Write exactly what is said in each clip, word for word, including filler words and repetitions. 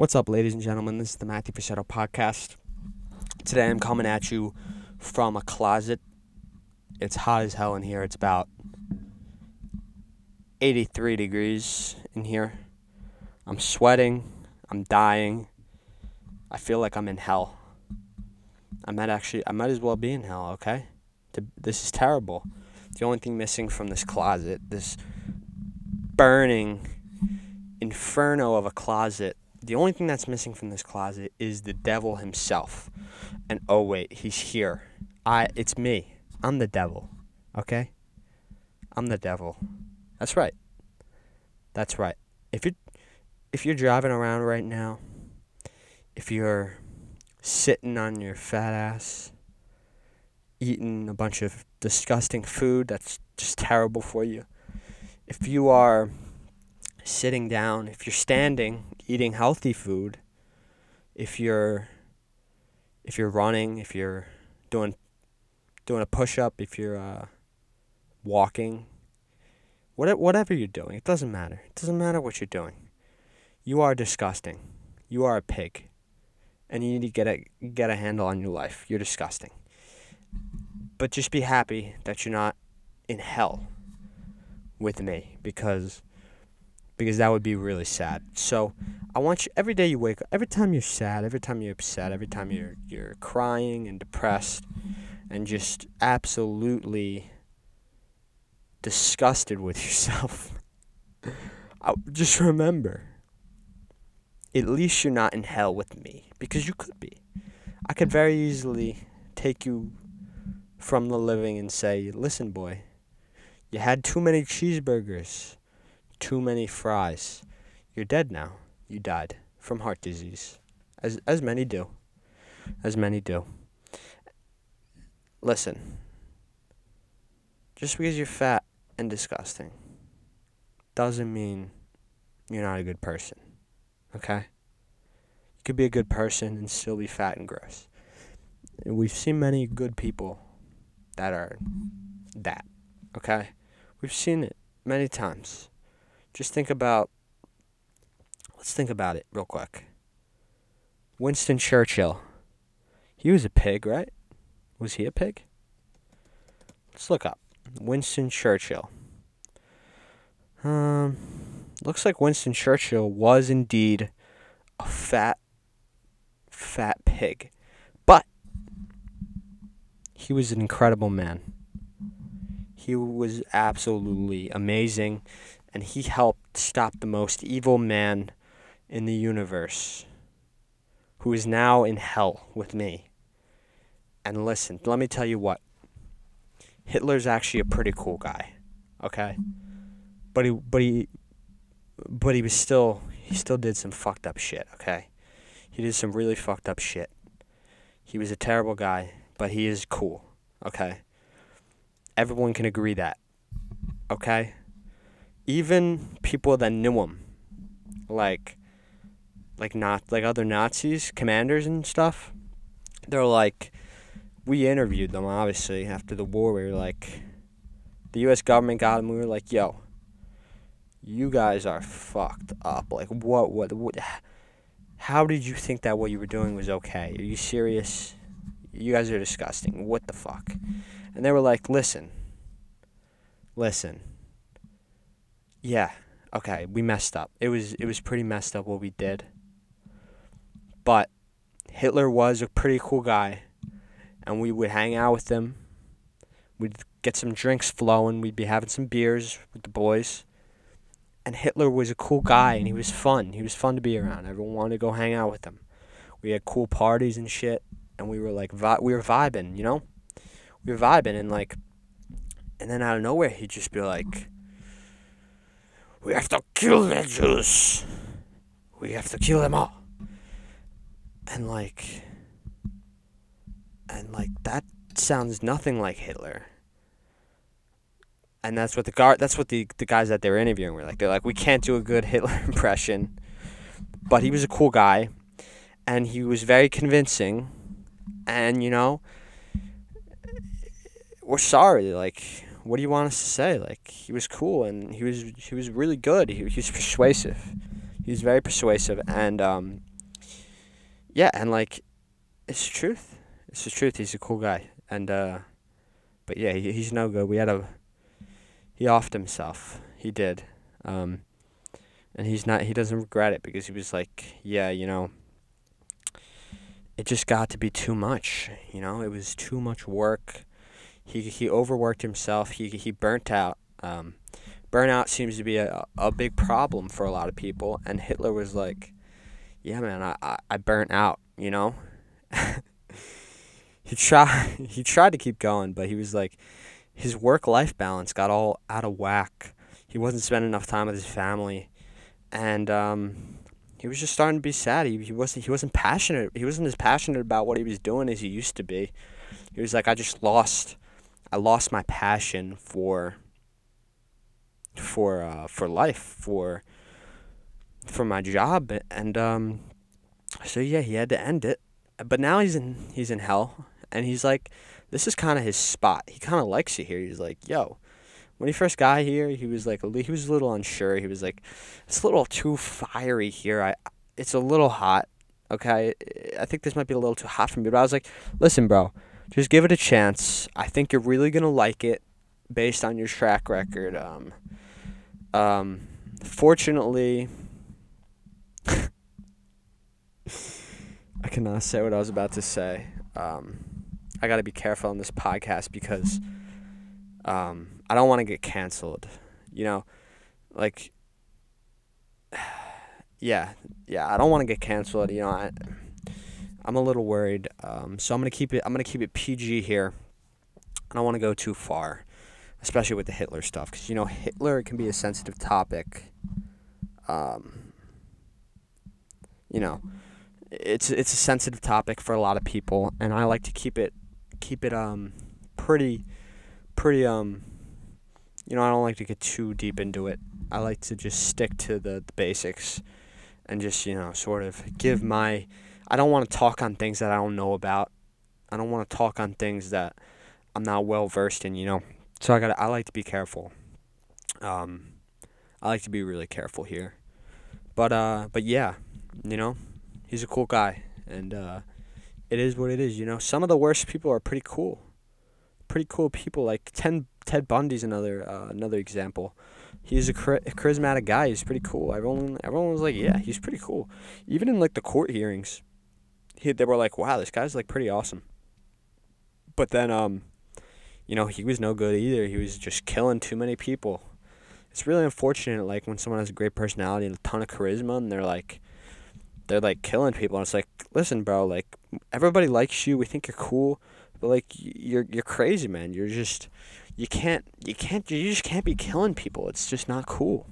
What's up, ladies and gentlemen? This is the Matthew Fusetto podcast. Today I'm coming at you from a closet. It's hot as hell in here. It's about eighty-three degrees in here. I'm sweating. I'm dying. I feel like I'm in hell. I might actually, I might as well be in hell, okay? This is terrible. The only thing missing from this closet, this burning inferno of a closet, the only thing that's missing from this closet is the devil himself. And oh wait, he's here. I, it's me. I'm the devil. Okay? I'm the devil. That's right. That's right. If you're, if you're driving around right now, if you're sitting on your fat ass, eating a bunch of disgusting food that's just terrible for you, if you are sitting down, if you're standing, eating healthy food, if you're if you're running, if you're doing doing a push-up, if you're uh, walking, what, whatever you're doing, it doesn't matter. It doesn't matter what you're doing. You are disgusting. You are a pig, and you need to get a get a handle on your life. You're disgusting. But just be happy that you're not in hell with me, because because that would be really sad. So I want you, every day you wake up, every time you're sad, every time you're upset, every time you're you're crying and depressed and just absolutely disgusted with yourself, I, just remember, at least you're not in hell with me, because you could be. I could very easily take you from the living and say, listen, boy, you had too many cheeseburgers, too many fries. You're dead now. You died from heart disease, as as many do, as many do. Listen, just because you're fat and disgusting doesn't mean you're not a good person. Okay? You could be a good person and still be fat and gross. And we've seen many good people that are that. Okay? We've seen it many times. Just think about, let's think about it real quick. Winston Churchill. He was a pig, right? Was he a pig? Let's look up Winston Churchill. Um, looks like Winston Churchill was indeed a fat, fat pig. But he was an incredible man. He was absolutely amazing. And he helped stop the most evil man in the universe, who is now in hell with me. And listen, let me tell you what. Hitler's actually a pretty cool guy, okay? But he, but he, but he was still, he still did some fucked up shit, okay? He did some really fucked up shit. He was a terrible guy, but he is cool, okay? Everyone can agree that, okay? Even people that knew him, like, like not like other Nazis, commanders and stuff, they're like, we interviewed them, obviously, after the war. We were like, the U S government got him. We were like, yo, you guys are fucked up. Like, what, what, what, how did you think that what you were doing was okay? Are you serious? You guys are disgusting. What the fuck? And they were like, listen, listen. Yeah, okay, we messed up. It was it was pretty messed up what we did. But Hitler was a pretty cool guy, and we would hang out with him. We'd get some drinks flowing. We'd be having some beers with the boys. And Hitler was a cool guy, and he was fun. He was fun to be around. Everyone wanted to go hang out with him. We had cool parties and shit, and we were like vi- we were vibing, you know? We were vibing, and like, and then out of nowhere, he'd just be like, we have to kill the Jews. We have to kill them all. And like, and like that sounds nothing like Hitler. And that's what the guard, that's what the, the guys that they were interviewing were like. They're like, we can't do a good Hitler impression, but he was a cool guy, and he was very convincing. And you know, we're sorry, like, what do you want us to say? Like, he was cool, and he was he was really good. He, he was persuasive. He was very persuasive, and um, yeah, and like, it's the truth. It's the truth. He's a cool guy, and uh, but yeah, he, he's no good. We had a he offed himself. He did, um, and he's not. He doesn't regret it because he was like, yeah, you know, it just got to be too much. You know, it was too much work. He he overworked himself. He he burnt out. Um, burnout seems to be a a big problem for a lot of people. And Hitler was like, yeah, man, I, I, I burnt out. You know. He tried, he tried to keep going, but he was like, his work-life balance got all out of whack. He wasn't spending enough time with his family, and um, he was just starting to be sad. He, he wasn't he wasn't passionate. He wasn't as passionate about what he was doing as he used to be. He was like, I just lost, I lost my passion for, for uh, for life, for, for my job, and um, so yeah, he had to end it. But now he's in he's in hell. And he's like, this is kind of his spot. He kind of likes it here. He's like, yo, when he first got here, he was like, he was a little unsure. He was like, it's a little too fiery here. I, it's a little hot. Okay, I think this might be a little too hot for me. But I was like, listen, bro, just give it a chance. I think you're really gonna like it based on your track record. Um, um, fortunately, I cannot say what I was about to say. Um. I got to be careful on this podcast because um, I don't want to get canceled, you know, like, yeah, yeah, I don't want to get canceled, you know, I, I'm a little worried, um, so I'm going to keep it, I'm going to keep it P G here. I don't want to go too far, especially with the Hitler stuff, because, you know, Hitler can be a sensitive topic, um, you know, it's, it's a sensitive topic for a lot of people, and I like to keep it, keep it um pretty pretty um you know, I don't like to get too deep into it. I like to just stick to the, the basics and just, you know, sort of give my I don't want to talk on things that I don't know about. I don't want to talk on things that I'm not well versed in, you know. So I got I like to be careful. Um I like to be really careful here. But uh but yeah, you know, he's a cool guy, and uh it is what it is, you know. Some of the worst people are pretty cool. Pretty cool people. Like Ted, Ted Bundy's another uh, another example. He's a, char- a charismatic guy. He's pretty cool. Everyone everyone was like, yeah, he's pretty cool. Even in like the court hearings, he, they were like, wow, this guy's like pretty awesome. But then, um, you know, he was no good either. He was just killing too many people. It's really unfortunate, like when someone has a great personality and a ton of charisma, and they're like, they're like killing people. And it's like, listen, bro, like everybody likes you. We think you're cool, but like you're you're crazy, man. You're just you can't you can't you just can't be killing people. It's just not cool.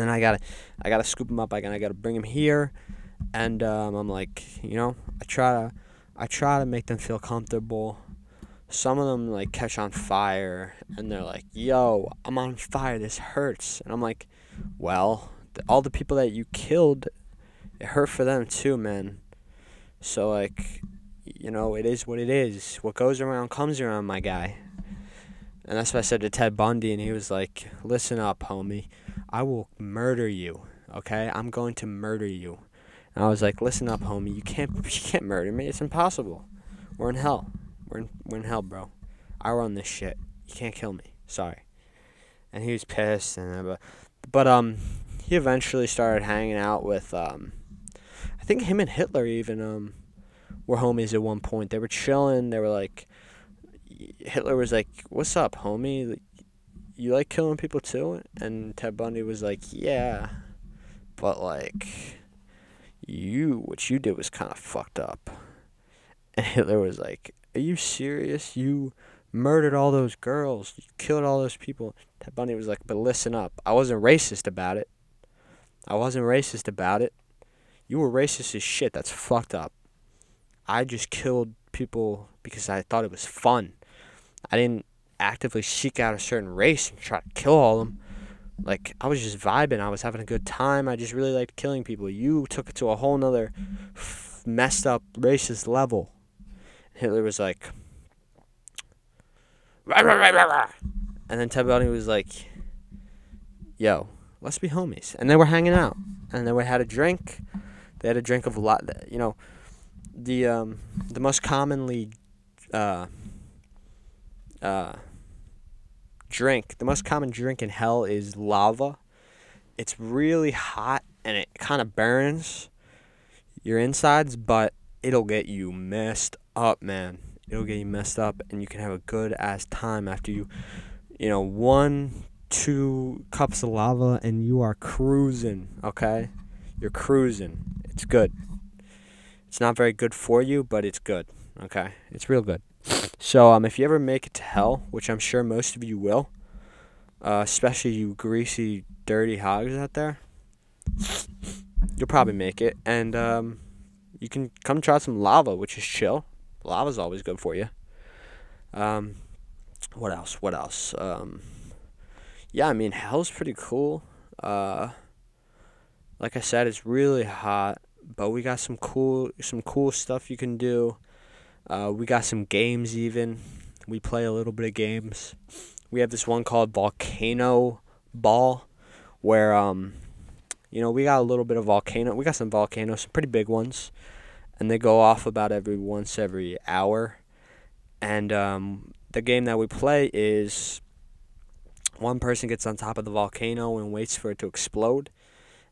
And I gotta I gotta scoop him up. I gotta I gotta bring him here, and um, I'm like, you know, I try to I try to make them feel comfortable. Some of them like catch on fire, and they're like, yo, I'm on fire. This hurts. And I'm like, well, the, all the people that you killed. It hurt for them too, man. So, like, you know, it is what it is. What goes around comes around, my guy. And that's what I said to Ted Bundy, and he was like, listen up, homie. I will murder you, okay? I'm going to murder you. And I was like, listen up, homie. You can't you can't murder me. It's impossible. We're in hell. We're in, we're in hell, bro. I run this shit. You can't kill me. Sorry. And he was pissed. and But, but um, he eventually started hanging out with... um. I think him and Hitler even um, were homies at one point. They were chilling. They were like, Hitler was like, "What's up, homie? You like killing people too?" And Ted Bundy was like, "Yeah, but like, you what you did was kind of fucked up." And Hitler was like, "Are you serious? You murdered all those girls. You killed all those people." Ted Bundy was like, "But listen up. I wasn't racist about it. I wasn't racist about it. You were racist as shit. That's fucked up. I just killed people because I thought it was fun. I didn't actively seek out a certain race and try to kill all of them. Like, I was just vibing. I was having a good time. I just really liked killing people. You took it to a whole nother f- messed up racist level." Hitler was like... Rah, rah, rah, rah, rah. And then Ted Bundy was like... Yo, let's be homies. And they were hanging out. And then we had a drink... They had a drink of a lot. You know, the um, the most commonly uh, uh, drink, the most common drink in hell is lava. It's really hot and it kind of burns your insides, but it'll get you messed up, man. It'll get you messed up, and you can have a good ass time after you, you know, one, two cups of lava, and you are cruising, okay? You're cruising. It's good. It's not very good for you, but it's good, okay? It's real good. So, um, if you ever make it to hell, which I'm sure most of you will, uh, especially you greasy, dirty hogs out there, you'll probably make it, and um, you can come try some lava, which is chill. Lava's always good for you. Um, what else? What else? Um, yeah, I mean, hell's pretty cool. Uh, like I said, it's really hot, but we got some cool, some cool stuff you can do. Uh, we got some games even. We play a little bit of games. We have this one called Volcano Ball, where um, you know, we got a little bit of volcano. We got some volcanoes, some pretty big ones. And they go off about every once every hour. And um, the game that we play is one person gets on top of the volcano and waits for it to explode.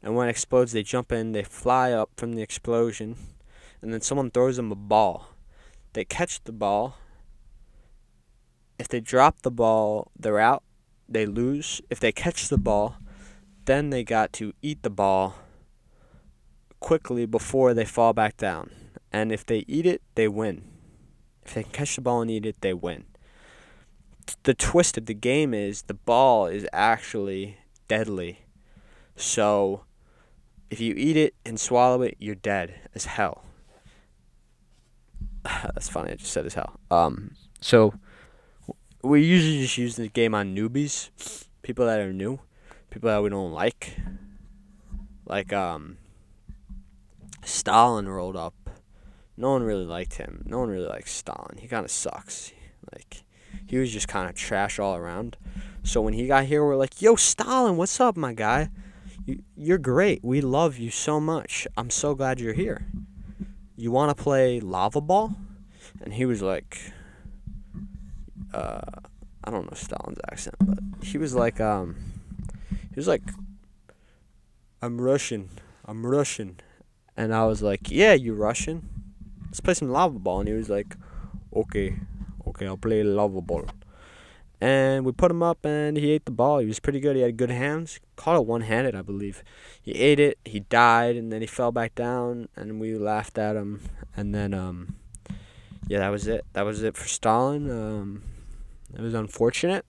And when it explodes, they jump in, they fly up from the explosion. And then someone throws them a ball. They catch the ball. If they drop the ball, they're out. They lose. If they catch the ball, then they got to eat the ball quickly before they fall back down, and if they eat it, they win. If they can catch the ball and eat it, they win. The twist of the game is the ball is actually deadly, so if you eat it and swallow it, you're dead as hell. That's funny, I just said as hell. Um, so we usually just use the game on newbies, people that are new, people that we don't like, like um. Stalin rolled up. No one really liked him. No one really likes Stalin. He kind of sucks. Like, he was just kind of trash all around. So when he got here, we're like, yo, Stalin, what's up, my guy? You, you're great. We love you so much. I'm so glad you're here. You want to play lava ball? And he was like, uh, I don't know Stalin's accent, but he was like, um, he was like, I'm Russian. I'm Russian. And I was like, yeah, you Russian? Let's play some lava ball. And he was like, okay, okay, I'll play lava ball. And we put him up, and he ate the ball. He was pretty good. He had good hands. Caught it one-handed, I believe. He ate it. He died, and then he fell back down, and we laughed at him. And then, um, yeah, that was it. That was it for Stalin. Um, it was unfortunate,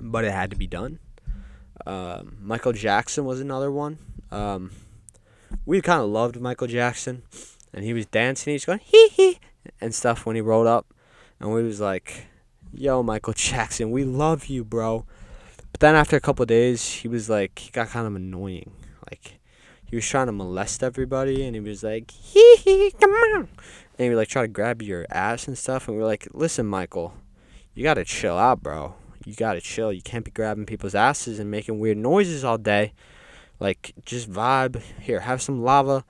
but it had to be done. Um, Michael Jackson was another one. Um... We kind of loved Michael Jackson, and he was dancing. He was going, hee hee, and stuff when he rolled up. And we was like, yo, Michael Jackson, we love you, bro. But then after a couple of days, he was like, he got kind of annoying. Like, he was trying to molest everybody, and he was like, hee hee, come on. And he would, like, try to grab your ass and stuff. And we were like, listen, Michael, you got to chill out, bro. You got to chill. You can't be grabbing people's asses and making weird noises all day. Like, just vibe. Here, have some lava.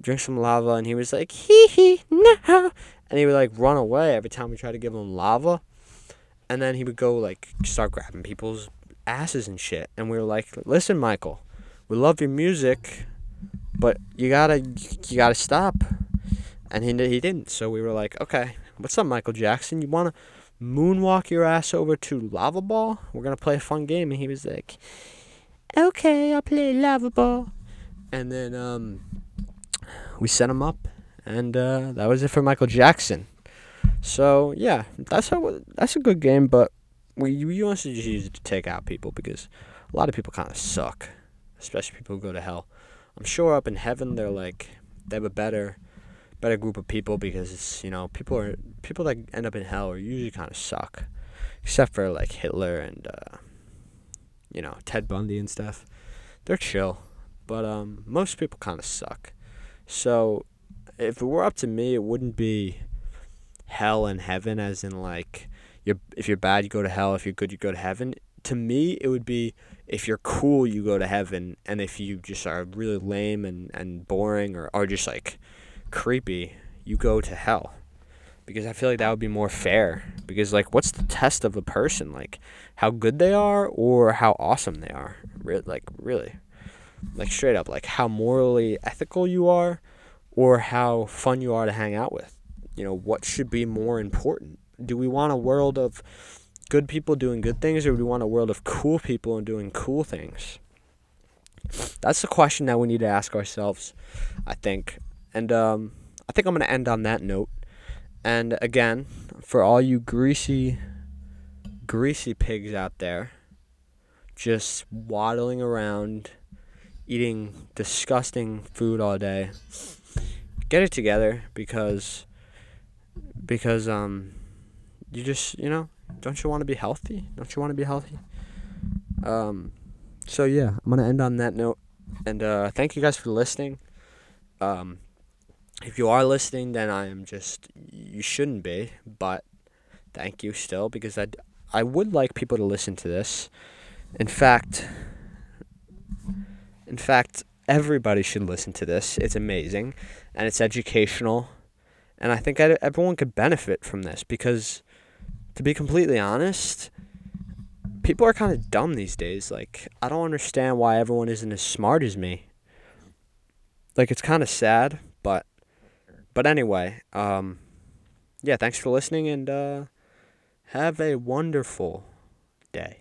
Drink some lava. And he was like, hee hee, no. And he would, like, run away every time we tried to give him lava. And then he would go, like, start grabbing people's asses and shit. And we were like, listen, Michael, we love your music, but you gotta, you gotta stop. And he, he didn't. So we were like, okay, what's up, Michael Jackson? You wanna moonwalk your ass over to lava ball? We're gonna play a fun game. And he was like, okay, I'll play lava ball. And then um, we set him up, and uh, that was it for Michael Jackson. So yeah, that's how that's a good game, but we you want to just use it to take out people because a lot of people kind of suck, especially people who go to hell. I'm sure up in heaven they're like they have a better better group of people because it's, you know, people are people that end up in hell are usually kind of suck, except for like Hitler and. Uh, You know, Ted Bundy and stuff. They're chill. But um, most people kind of suck. So, if it were up to me, it wouldn't be hell and heaven, as in, like, you're, if you're bad, you go to hell. If you're good, you go to heaven. to me, it would be, if you're cool, you go to heaven, and if you just are really lame and, and boring or are just, like, creepy, you go to hell. Because I feel like that would be more fair. Because, like, what's the test of a person? Like, how good they are or how awesome they are? Re- like, really. Like, straight up. Like, how morally ethical you are or how fun you are to hang out with. You know, what should be more important? Do we want a world of good people doing good things, or do we want a world of cool people and doing cool things? That's the question that we need to ask ourselves, I think. And um, I think I'm going to end on that note. And again, for all you greasy, greasy pigs out there, just waddling around, eating disgusting food all day, get it together, because, because um, you just, you know, don't you want to be healthy? Don't you want to be healthy? Um, so yeah, I'm gonna end on that note, and uh, thank you guys for listening. Um. If you are listening, then I am just, you shouldn't be, but thank you still, because I, I would like people to listen to this. In fact, in fact, everybody should listen to this. It's amazing, and it's educational, and I think I, everyone could benefit from this, because to be completely honest, people are kind of dumb these days. Like, I don't understand why everyone isn't as smart as me. Like, it's kind of sad, but... But anyway, um, yeah, thanks for listening, and uh, have a wonderful day.